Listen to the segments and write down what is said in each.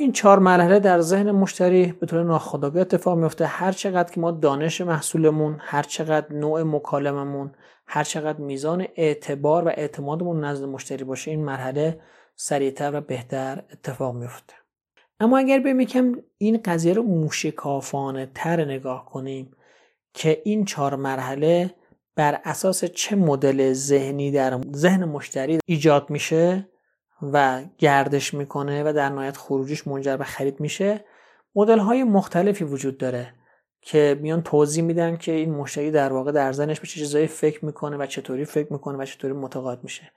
این 4 مرحله در ذهن مشتری به طور ناخودآگاه اتفاق میفته. هر چقدر که ما دانش محصولمون، هر چقدر نوع مکالممون، هر چقدر میزان اعتبار و اعتمادمون نزد مشتری باشه، این مرحله سریعتر و بهتر اتفاق میفته. اما اگر بیم یکم این قضیه رو موشکافانه تر نگاه کنیم که این 4 مرحله بر اساس چه مدل ذهنی در ذهن مشتری ایجاد میشه و گردش میکنه و در نهایت خروجیش منجر به خرید میشه، مدل های مختلفی وجود داره که میان توضیح میدن که این مشتری در واقع در ذهنش به چه چیزایی فکر میکنه و چطوری فکر میکنه و چطوری متقاعد میشه.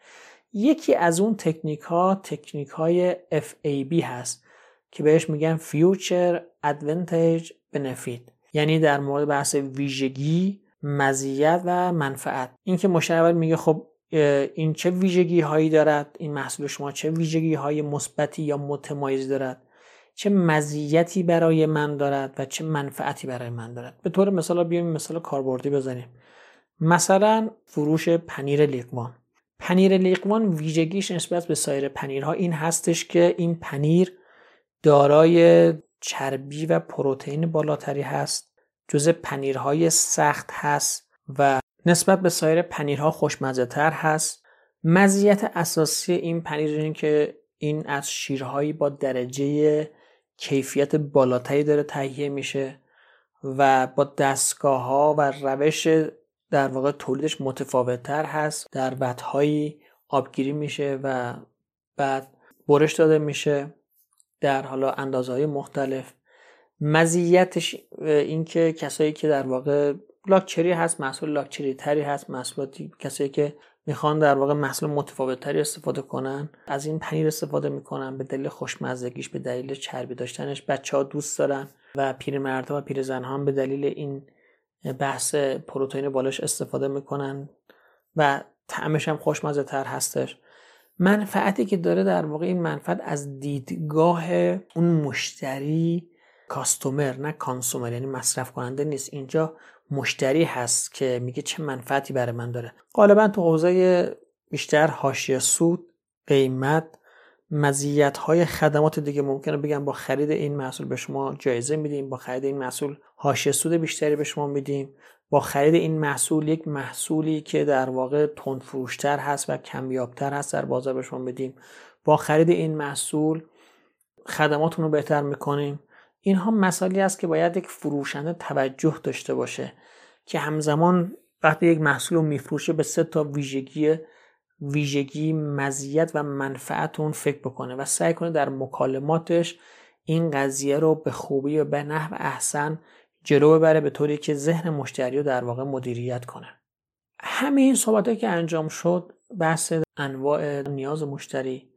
یکی از اون تکنیک های FAB هست که بهش میگن Future Advantage Benefit، یعنی در مورد بحث ویژگی، مزیت و منفعت. این که مشتری میگه خب این چه ویژگی هایی دارد، این محصول شما چه ویژگی های مثبتی یا متمایز دارد، چه مزیتی برای من دارد و چه منفعتی برای من دارد. به طور مثال بیایم مثال کاربردی بزنیم. مثلا فروش پنیر لیقوان. پنیر لیقوان ویژگیش نسبت به سایر پنیرها این هستش که این پنیر دارای چربی و پروتئین بالاتری هست، جزء پنیرهای سخت هست و نسبت به سایر پنیرها خوشمزه تر هست. مزیت اساسی این پنیر اینه که این از شیرهایی با درجه کیفیت بالاتری داره تهیه میشه و با دستگاه‌ها و روش در واقع تولیدش متفاوت‌تر هست. در وت‌هایی آبگیری میشه و بعد برش داده میشه در حالا اندازه‌های مختلف. مزیتش این که کسایی که در واقع لاکچری هست، محصول لاکچری تری هست، محصولاتی کسایی که میخوان در واقع محصول متفاوت تری استفاده کنن از این پنیر استفاده میکنن، به دلیل خوشمزگیش، به دلیل چربی داشتنش. بچه‌ها دوست دارن و پیرمردها و پیرزن‌ها هم به دلیل این بحث پروتئین بالاش استفاده میکنن و طعمش هم خوشمزه تر هستش. منفعتی که داره در واقع این منفعت از دیدگاه اون مشتری، کاستومر نه کانسومر، یعنی مصرف کننده نیست، اینجا مشتری هست که میگه چه منفعتی برای من داره. غالبا تو حوزه بیشتر حاشیه سود، قیمت، مزیت‌های خدمات دیگه ممکنه بگم با خرید این محصول به شما جایزه میدیم، با خرید این محصول حاشیه سود بیشتری به شما میدیم، با خرید این محصول یک محصولی که در واقع تندفروش‌تر هست و کمیاب‌تر هست در بازار به شما میدیم، با خرید این محصول خدماتونو بهتر میکنیم. اینها مسائلی است که باید یک فروشنده توجه داشته باشه که همزمان وقتی یک محصول رو میفروشه به 3 تا ویژگی، مزیت و منفعت اون فکر بکنه و سعی کنه در مکالماتش این قضیه رو به خوبی و به نحو احسن جلو ببره، به طوری که ذهن مشتری رو در واقع مدیریت کنه. همه این صحبتایی که انجام شد، بحث انواع نیاز مشتری،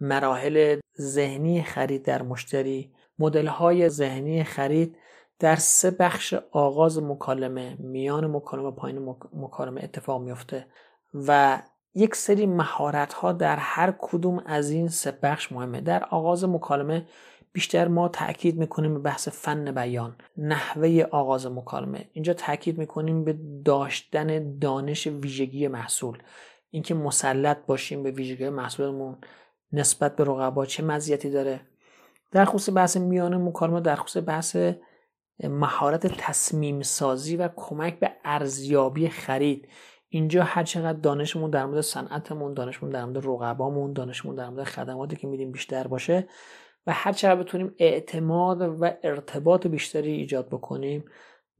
مراحل ذهنی خرید در مشتری، مدل‌های ذهنی خرید در 3 بخش آغاز مکالمه، میان مکالمه و پایان مکالمه اتفاق میفته و یک سری مهارت‌ها در هر کدوم از این 3 بخش مهمه. در آغاز مکالمه بیشتر ما تأکید می‌کنیم به بحث فن بیان، نحوه آغاز مکالمه. اینجا تأکید می‌کنیم به داشتن دانش ویژگی محصول، اینکه مسلط باشیم به ویژگی محصولمون نسبت به رقبا چه مزیتی داره. در خصوص بحث میان مکالمه، در خصوص بحث مهارت تصمیم سازی و کمک به ارزیابی خرید، اینجا هر چقدر دانشمون در مورد صنعتمون، دانشمون در مورد رقبامون، دانشمون در مورد خدماتی که میدیم بیشتر باشه و هر چقدر بتونیم اعتماد و ارتباط بیشتری ایجاد بکنیم،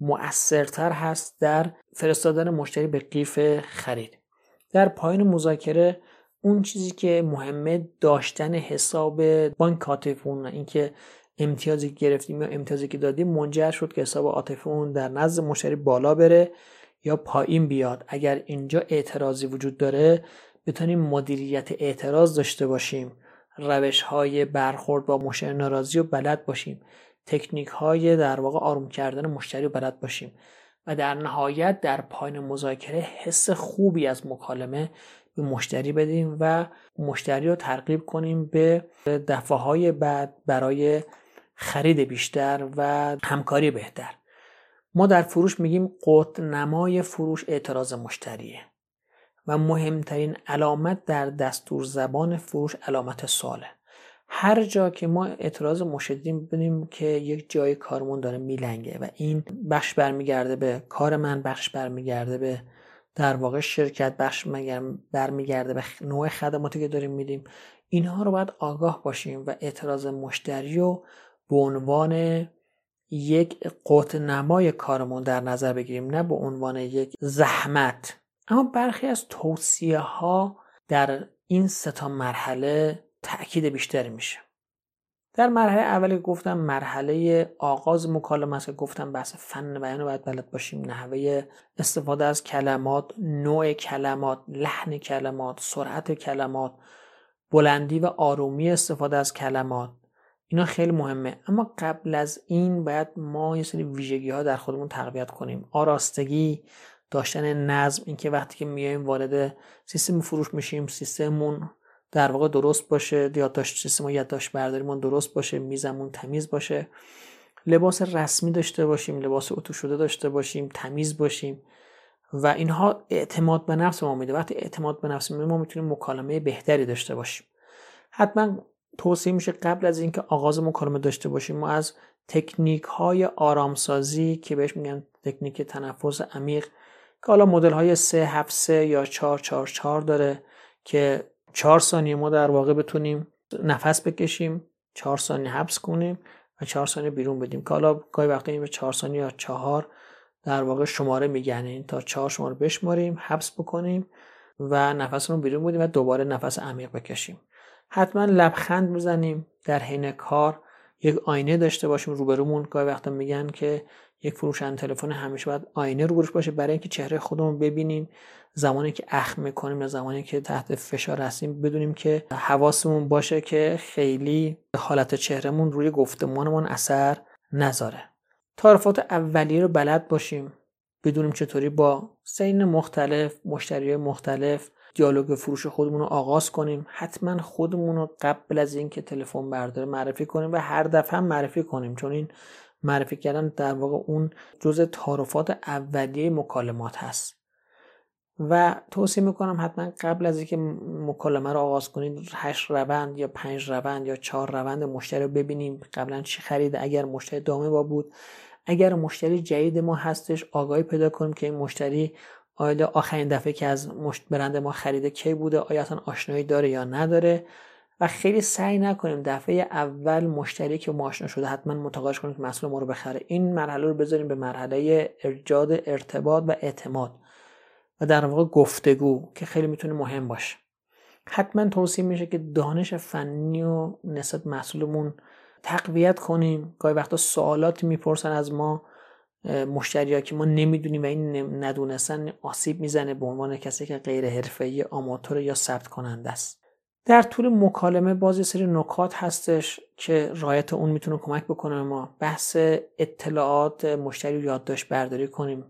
مؤثرتر هست در فرستادن مشتری به قیف خرید. در پایان مذاکره اون چیزی که مهمه داشتن حساب بانک عاطفه اون، اینکه امتیازی که گرفتیم یا امتیازی که دادیم منجر شد که حساب عاطفه اون در نزد مشتری بالا بره یا پایین بیاد. اگر اینجا اعتراضی وجود داره بتونیم مدیریت اعتراض داشته باشیم، روش‌های برخورد با مشتری ناراضی رو بلد باشیم، تکنیک‌های در واقع آروم کردن مشتری رو بلد باشیم و در نهایت در پایان مذاکره حس خوبی از مکالمه به مشتری بدیم و مشتری رو ترغیب کنیم به دفعه‌های بعد برای خرید بیشتر و همکاری بهتر. ما در فروش میگیم قطب‌نمای فروش اعتراض مشتریه و مهمترین علامت در دستور زبان فروش علامت سواله. هر جا که ما اعتراض مشددی می‌بینیم که یک جای کارمون داره میلنگه و این بخش برمیگرده به کار من، بخش برمیگرده به در واقع شرکت، بخش برمیگرده به نوع خدماتی که داریم میدیم، اینها رو باید آگاه باشیم و اعتراض مشتری رو به عنوان یک قطع نمای کارمون در نظر بگیریم، نه به عنوان یک زحمت. اما برخی از توصیه ها در این سه تا مرحله تأکید بیشتری میشه. در مرحله اولی گفتم مرحله آغاز مکالمه است که گفتم بحث فن بیان رو باید بلد باشیم، نحوه استفاده از کلمات، نوع کلمات، لحن کلمات، سرعت کلمات، بلندی و آرومی استفاده از کلمات، اینا خیلی مهمه. اما قبل از این باید ما یه سری ویژگی ها در خودمون تقویت کنیم. آراستگی، داشتن نظم، اینکه وقتی که میایم وارد سیستم فروش میشیم سیستممون در واقع درست باشه، یادداشت سیستم یادداشت برداریمون درست باشه، میزمون تمیز باشه، لباس رسمی داشته باشیم، لباس اتو شده داشته باشیم، تمیز باشیم و اینها اعتماد به نفس ما میده. وقتی اعتماد به نفس ما میتونیم مکالمه بهتری داشته باشیم. حتما توصیه میشه قبل از اینکه آغاز مکالمه داشته باشیم ما از تکنیک های آرامسازی که بهش میگن تکنیک تنفس عمیق که حالا مدل های 373 یا 444 داره که 4 ثانیه ما در واقع بتونیم نفس بکشیم، 4 ثانیه حبس کنیم و 4 ثانیه بیرون بدیم که حالا گاهی وقتا این به 4 ثانیه یا 4 در واقع شماره میگن، این تا 4 شماره بشماریم، حبس بکنیم و نفسمون بیرون بدیم و دوباره نفس عمیق بکشیم. حتما لبخند میزنیم در حین کار، یک آینه داشته باشیم روبرومون. گاهی وقتا میگن که یک فروشنده تلفن همیشه باید آینه روبروش باشه برای اینکه چهره خودمون ببینیم، زمانی که اخم میکنیم یا زمانی که تحت فشار هستیم بدونیم که حواسمون باشه که خیلی حالت چهرمون روی گفتمانمون اثر نذاره. تعارفات اولیه رو بلد باشیم، بدونیم چطوری با سین مختلف، مشتریای مختلف دیالوگ فروش خودمون رو آغاز کنیم. حتما خودمون رو قبل از اینکه تلفن برداره معرفی کنیم و هر دفعه معرفی کنیم، چون این معرفی کردن در واقع اون جزء تعارفات اولیه مکالمات هست. و توصیه میکنم حتما قبل از اینکه مکالمه رو آغاز کنید 8 روند یا 5 روند یا 4 روند مشتری رو ببینیم، قبلا چی خریده، اگر مشتری دائمی با بود، اگر مشتری جدید ما هستش آگاهی پیدا کنیم که این مشتری آیا آخرین دفعه که از برند ما خریده کی بوده، آیا اصلا آشنایی داره یا نداره و خیلی سعی نکنیم دفعه اول مشتری که ما آشنا شده حتما متقاعدش کنیم که محصول ما رو بخره. این مرحله رو بذاریم به مرحله ایجاد ارتباط و اعتماد و در واقع گفتگو که خیلی میتونه مهم باشه. حتما توصیه میشه که دانش فنی و نسبت محصولمون تقویت کنیم. گاهی وقتا سوالاتی میپرسن از ما مشتری‌ها که ما نمیدونیم و این ندونستن آسیب میزنه به عنوان کسی که غیر حرفه‌ای، آماتور یا ثبت کننده است. در طول مکالمه باز یه سری نکات هستش که رعایت اون میتونه کمک بکنه ما. بحث اطلاعات مشتری رو یادداشت برداری کنیم،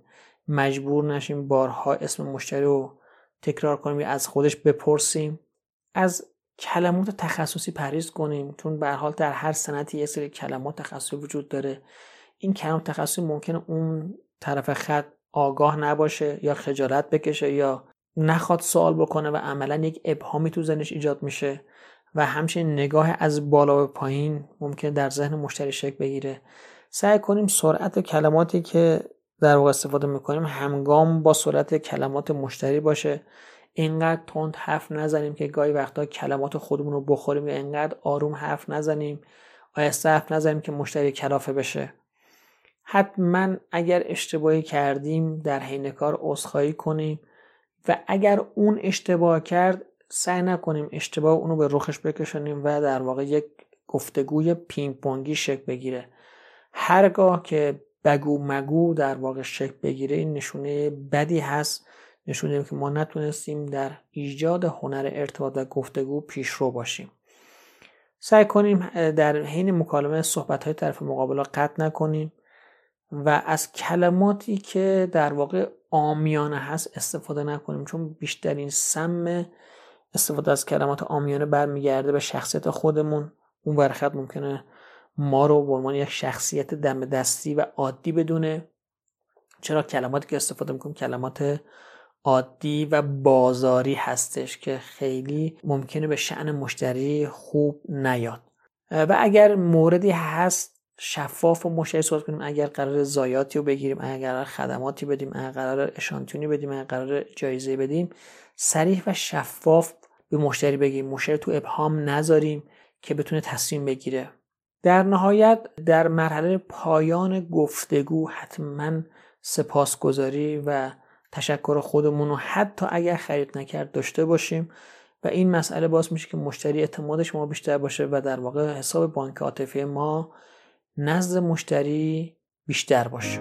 مجبور نشیم بارها اسم مشتری رو تکرار کنیم یا از خودش بپرسیم. از کلمات تخصصی پرهیز کنیم، چون به هر حال در هر صنعتی یه سری کلمات تخصصی وجود داره. این کلمات تخصصی ممکنه اون طرف خط آگاه نباشه یا خجالت بکشه یا نخواد سوال بکنه و عملا یک ابهامی تو ذهنش ایجاد میشه و همچنین نگاه از بالا به پایین ممکنه در ذهن مشتری شکل بگیره. سعی کنیم سرعت کلماتی که در واقع استفاده میکنیم همگام با سرعت کلمات مشتری باشه. اینقدر تند حرف نزنیم که گاهی وقتا کلمات خودمون رو بخوریم یا اینقدر آروم حرف نزنیم، آهسته حرف نزنیم که مشتری کلافه بشه. حتما اگر اشتباهی کردیم در حین کار عذرخواهی کنیم و اگر اون اشتباه کرد سعی نکنیم اشتباه اونو به رخش بکشونیم و در واقع یک گفتگوی پینگ پونگی شکل بگیره. هرگاه که بگو مگو در واقع شکل بگیره این نشونه بدی هست، نشونه که ما نتونستیم در ایجاد هنر ارتباط و گفتگو پیشرو باشیم. سعی کنیم در حین مکالمه صحبت‌های طرف مقابل را قطع نکنیم و از کلماتی که در واقع عامیانه هست استفاده نکنیم، چون بیشترین سم استفاده از کلمات عامیانه برمیگرده به شخصیت خودمون. اون برخط ممکنه ما رو به عنوان یک شخصیت دم دستی و عادی بدونه، چرا کلماتی که استفاده میکنیم کلمات عادی و بازاری هستش که خیلی ممکنه به شأن مشتری خوب نیاد. و اگر موردی هست شفاف و مشخص صحبت کنیم، اگر قرار زایاتی رو بگیریم، اگر قرار خدماتی بدیم، اگر قرار اشانتیونی بدیم، اگر قرار جایزه بدیم، صریح و شفاف به مشتری بگیم، مشتری تو ابهام نذاریم که بتونه تصمیم بگیره. در نهایت در مرحله پایان گفتگو حتما سپاسگزاری و تشکر خودمون رو حتی اگر خرید نکرد داشته باشیم و این مسئله باعث میشه که مشتری اعتمادش ما بیشتر باشه و در واقع حساب بانک عاطفی ما نزد مشتری بیشتر باشه.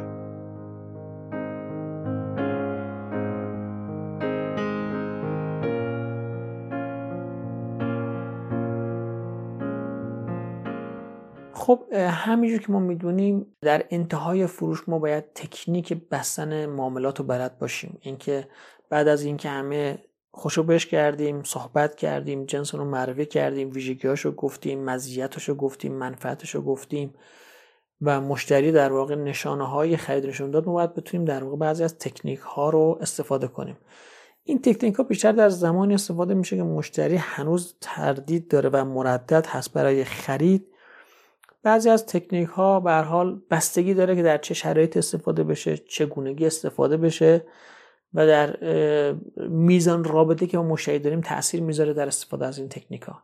خب همینجور که ما میدونیم در انتهای فروش ما باید تکنیک بستن معاملات رو بلد باشیم. اینکه بعد از اینکه همه خوشو بش کردیم، صحبت کردیم، جنس رو معرفی کردیم، ویژگی‌هاشو گفتیم، مزیتاشو گفتیم، منفعتاشو گفتیم و مشتری در واقع نشانه‌های خرید نشون داد، ما باید بتونیم در واقع بعضی از تکنیک‌ها رو استفاده کنیم. این تکنیک‌ها بیشتر در زمانی استفاده میشه که مشتری هنوز تردید داره و مردد هست برای خرید. بعضی از تکنیک ها به هر حال بستگی داره که در چه شرایط استفاده بشه، چگونگی استفاده بشه و در میزان رابطه که با مشتری داریم تأثیر میذاره در استفاده از این تکنیک ها.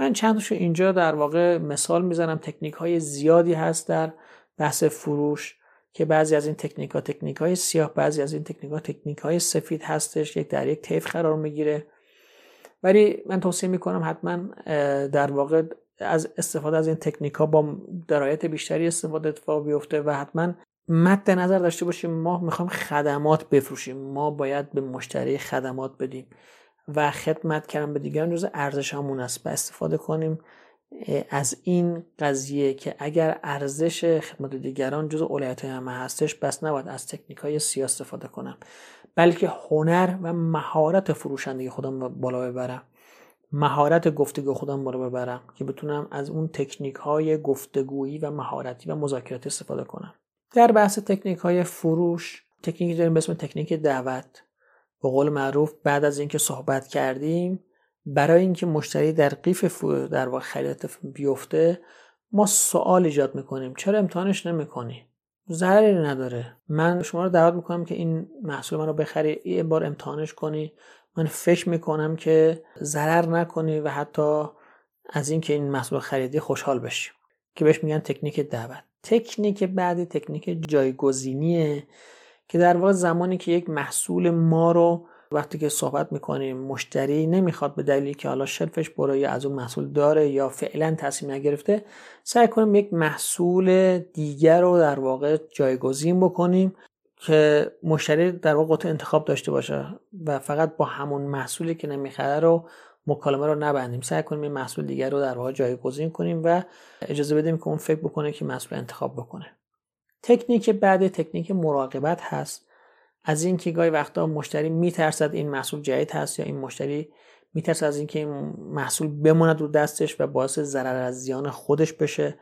من چند تاشو اینجا در واقع مثال میزنم. تکنیک های زیادی هست در بحث فروش که بعضی از این تکنیک ها تکنیک های سیاه، بعضی از این تکنیک ها تکنیک های سفید هستش، یک در یک طیف قرار میگیره. ولی من توصیه میکنم حتما در واقع از استفاده از این تکنیک ها با درایت بیشتری استفاده اتفاق بیفته و حتما مد نظر داشته باشیم ما میخوایم خدمات بفروشیم، ما باید به مشتری خدمات بدیم و خدمت کردن به دیگران جزء ارزشمون است. استفاده کنیم از این قضیه که اگر ارزش خدمت دیگران جزء اولویت همه هستش، بس نباید از تکنیک های سیاه استفاده کنم، بلکه هنر و مهارت فروشندگی خودم بالا ببرم، مهارت گفتگو خودم رو ببرم که بتونم از اون تکنیک‌های گفتگویی و مهارتی و مذاکراتی استفاده کنم. در بحث تکنیک‌های فروش تکنیکی داریم به اسم تکنیک دعوت. به قول معروف بعد از اینکه صحبت کردیم، برای اینکه مشتری در قیف در واقع خرید بیفته، ما سوال ایجاد می‌کنیم. چرا امتحانش نمی‌کنی؟ ضرری نداره. من شما رو دعوت می‌کنم که این محصول منو بخری، یه بار امتحانش کنی. من فکر میکنم که ضرر نکنی و حتی از اینکه این محصول خریدی خوشحال بشی، که بهش میگن تکنیک دعوت. تکنیک بعدی تکنیک جایگزینیه که در واقع زمانی که یک محصول ما رو وقتی که صحبت میکنیم مشتری نمیخواد به دلیلی که حالا شرفش برای از اون محصول داره یا فعلا تصمیم نگرفته، سعی کنیم یک محصول دیگر رو در واقع جایگزین بکنیم که مشتری در واقع قطع انتخاب داشته باشه و فقط با همون محصولی که نمیخره رو مکالمه رو نبندیم. سعی کنیم این محصول دیگر رو در واقع جایگزین کنیم و اجازه بدیم که اون فکر بکنه که محصول انتخاب بکنه. تکنیک بعد تکنیک مراقبت هست. از این که گاهی وقتا مشتری میترسد این محصول جدید هست یا این مشتری میترسد از اینکه این محصول بماند رو دستش و باعث ضرر از زیان خودش بشه.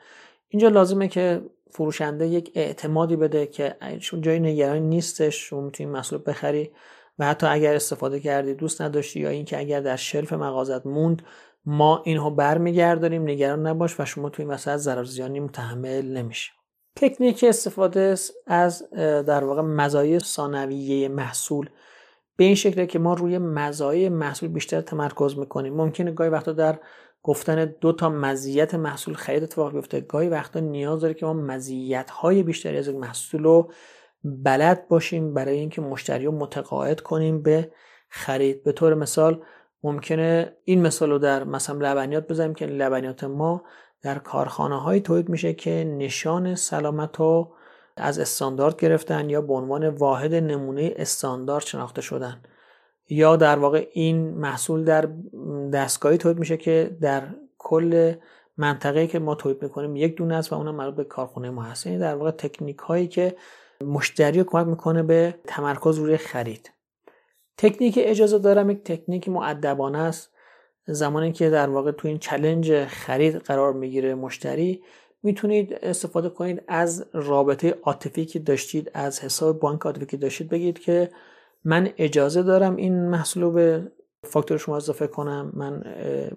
اینجا لازمه که فروشنده یک اعتمادی بده که جای نگرانی نیستش، شما میتونی محصول بخری و حتی اگر استفاده کردی دوست نداشتی یا اینکه اگر در شلف مغازت موند، ما اینها برمیگردونیم، نگران نباش و شما تو این وسط ضرر زیانی متحمل نمیشی. تکنیک استفاده از در واقع مزایای ثانویه محصول به این شکله که ما روی مزایای محصول بیشتر تمرکز میکنیم. ممکنه گاهی وقتا در گفتن دو تا مزیت محصول خرید اتفاق بیفته، گاهی وقتا نیاز داره که ما مزیت‌های بیشتری از محصول رو بلد باشیم برای اینکه مشتری رو متقاعد کنیم به خرید. به طور مثال ممکنه این مثال رو در مثلا لبنیات بزنیم که لبنیات ما در کارخانه‌های تولید میشه که نشان سلامت رو از استاندارد گرفتن یا به عنوان واحد نمونه استاندارد شناخته شدن، یا در واقع این محصول در دستگاهی تولید میشه که در کل منطقه‌ای که ما تولید میکنیم یک دونه است و اونم مربوط به کارخونه ما هست. یعنی در واقع تکنیک هایی که مشتری رو کمک میکنه به تمرکز روی خرید. تکنیک اجازه دارم یک تکنیک مؤدبانه است. زمانی که در واقع تو این چالش خرید قرار میگیره مشتری، میتونید استفاده کنید از رابطه عاطفی که داشتید، از حساب بانک عاطفی که داشتید، بگید که من اجازه دارم این محصول رو به فاکتور شما اضافه کنم. من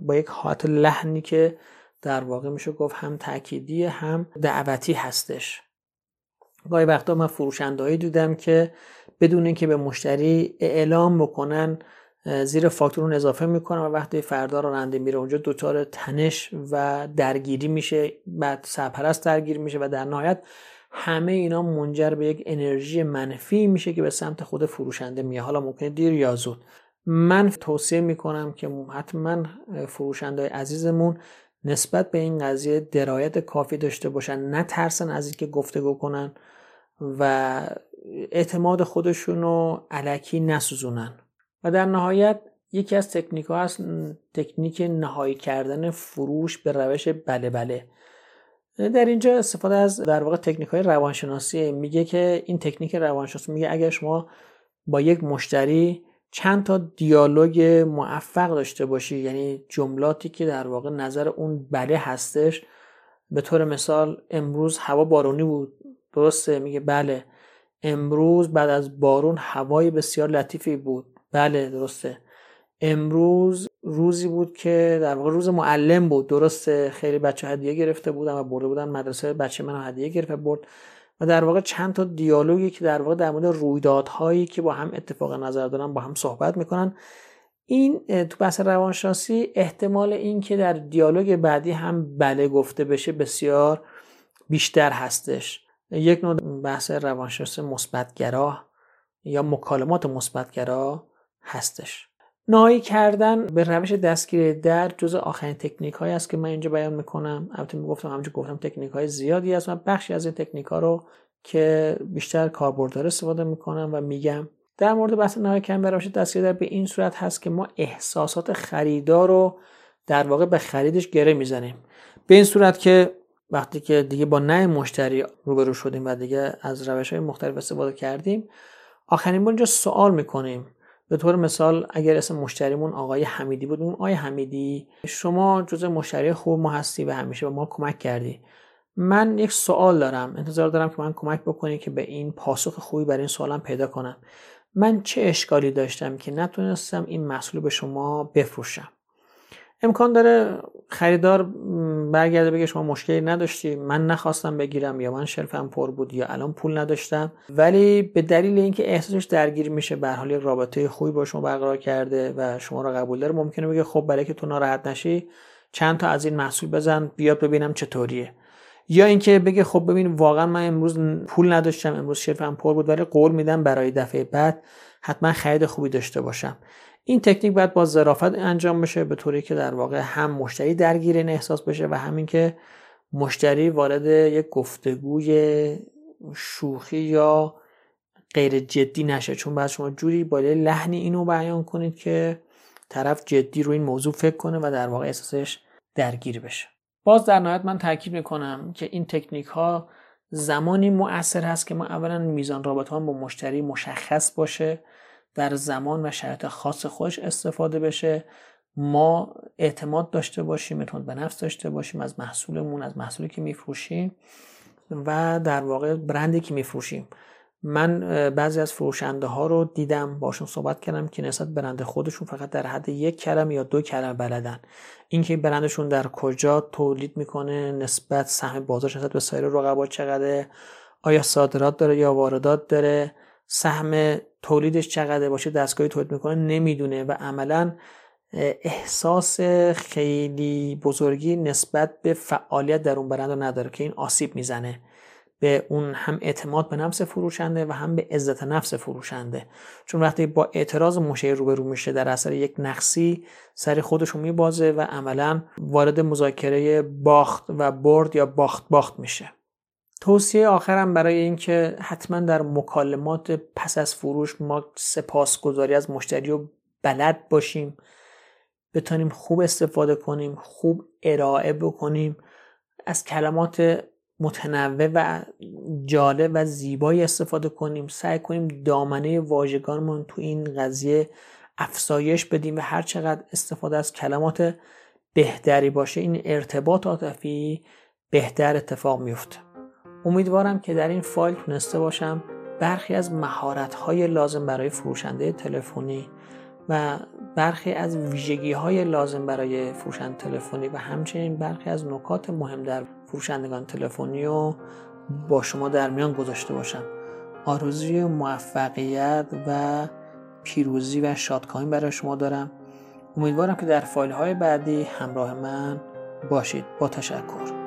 با یک حالت لحنی که در واقع میشه گفت هم تأکیدی هم دعوتی هستش. گاهی وقتا من فروشندهایی دیدم که بدون اینکه به مشتری اعلام بکنن زیر فاکتورون اضافه میکنن و وقتی فردا راننده میره اونجا دوچار تنش و درگیری میشه، بعد سرپرست درگیر میشه و در نهایت همه اینا منجر به یک انرژی منفی میشه که به سمت خود فروشنده میاد، حالا ممکنه دیر یا زود. من توصیه میکنم که حتما فروشندهای عزیزمون نسبت به این قضیه درایت کافی داشته باشن، نترسن از اینکه گفتگو کنن و اعتماد خودشونو الکی نسوزونن. و در نهایت یکی از تکنیک ها هست تکنیک نهایی کردن فروش به روش بله بله. در اینجا استفاده از در واقع تکنیک های روانشناسی میگه که این تکنیک روانشناسی میگه اگر شما با یک مشتری چند تا دیالوگ موفق داشته باشی، یعنی جملاتی که در واقع نظر اون بله هستش، به طور مثال امروز هوا بارونی بود، درسته؟ میگه بله. امروز بعد از بارون هوای بسیار لطیفی بود، بله درسته. امروز روزی بود که در واقع روز معلم بود، درسته؟ خیلی بچه هدیه گرفته بودن و برده بودن مدرسه، بچه من هدیه گرفته برد. و در واقع چند تا دیالوگی که در واقع در مورد رویدادهایی که با هم اتفاق نظر دارن با هم صحبت میکنن. این تو بحث روانشناسی احتمال این که در دیالوگ بعدی هم بله گفته بشه بسیار بیشتر هستش. یک نوع بحث روانشناسی مثبت‌گرا یا مکالمات مثبت‌گرا هستش. نهایی کردن به روش دستگیر در جزء آخرین تکنیک هایی است که من اینجا بیان میکنم. البته همونجا گفتم تکنیک های زیادی هست. من بخشی از این تکنیک ها رو که بیشتر کاربردار استفاده میکنم و میگم. در مورد بحث نهایی کردن به روش دستگیر در به این صورت هست که ما احساسات خریدار رو در واقع به خریدش گره میزنیم، به این صورت که وقتی که دیگه با نه مشتری روبرو شدیم و دیگه از روش های مختلف استفاده کردیم، آخرین بار اینجا سوال میکنیم. به طور مثال اگر اسم مشتریمون آقای حمیدی بود، آقای حمیدی شما جزء مشتری خوب ما هستی و همیشه به ما کمک کردی. من یک سوال دارم، انتظار دارم که من کمک بکنی که به این پاسخ خوبی برای این سوالم پیدا کنم. من چه اشکالی داشتم که نتونستم این محصول به شما بفروشم؟ امکان داره خریدار برگرده بگه شما مشکلی نداشتی، من نخواستم بگیرم، یا من شرفم پر بود، یا الان پول نداشتم، ولی به دلیل اینکه احساسش درگیر میشه، به هر حال یک رابطه خوبی با شما برقرار کرده و شما رو قبول داره، ممکنه بگه خب برای که تو ناراحت نشی چند تا از این محصول بزن بیاد ببینم چطوریه. یا اینکه بگه خب ببین واقعا من امروز پول نداشتم، امروز شرفم پر بود، ولی قول میدم برای دفعه بعد حتما خرید خوبی داشته باشم. این تکنیک باید با ظرافت انجام بشه، به طوری که در واقع هم مشتری درگیر این احساس بشه و همین که مشتری وارد یک گفتگوی شوخی یا غیر جدی نشه، چون باید شما جوری با لحنی اینو بیان کنید که طرف جدی روی این موضوع فکر کنه و در واقع احساسش درگیر بشه. باز در نهایت من تاکید میکنم که این تکنیک ها زمانی مؤثر هست که ما اولا میزان رابطه‌مون با مشتری مشخص باشه، در زمان و شرایط خاص خودش استفاده بشه، ما اعتماد داشته باشیم، اعتماد به نفس داشته باشیم از محصولمون، از محصولی که میفروشیم و در واقع برندی که میفروشیم. من بعضی از فروشنده ها رو دیدم باشون صحبت کردم که نسبت برند خودشون فقط در حد یک کلمه یا دو کلمه بلدن، اینکه برندشون در کجا تولید میکنه، نسبت سهم بازارش نسبت به سایر رقبا چقدره، آیا صادرات داره یا واردات داره، سهم تولیدش چقدر باشه، دستگاهی تولید میکنه نمیدونه و عملا احساس خیلی بزرگی نسبت به فعالیت در اون برند نداره که این آسیب میزنه به اون هم اعتماد به نفس فروشنده و هم به عزت نفس فروشنده، چون وقتی با اعتراض مشتری روبرو میشه در اثر یک نقصی سر خودش رو میبازه و عملا وارد مذاکره باخت و برد یا باخت میشه. توصیه آخرم برای این که حتما در مکالمات پس از فروش ما سپاسگزاری از مشتری رو بلد باشیم، بتونیم خوب استفاده کنیم، خوب ارائه بکنیم، از کلمات متنوع و جالب و زیبایی استفاده کنیم، سعی کنیم دامنه واژگانمون تو این قضیه افزایش بدیم و هر چقدر استفاده از کلمات بهتری باشه این ارتباط عاطفی بهتر اتفاق میفته. امیدوارم که در این فایل تونسته باشم برخی از مهارت‌های لازم برای فروشنده تلفنی و برخی از ویژگی‌های لازم برای فروشنده تلفنی و همچنین برخی از نکات مهم در فروشندگان تلفنی رو با شما در میان گذاشته باشم. آرزوی موفقیت و پیروزی و شادکامی برای شما دارم. امیدوارم که در فایل‌های بعدی همراه من باشید. با تشکر.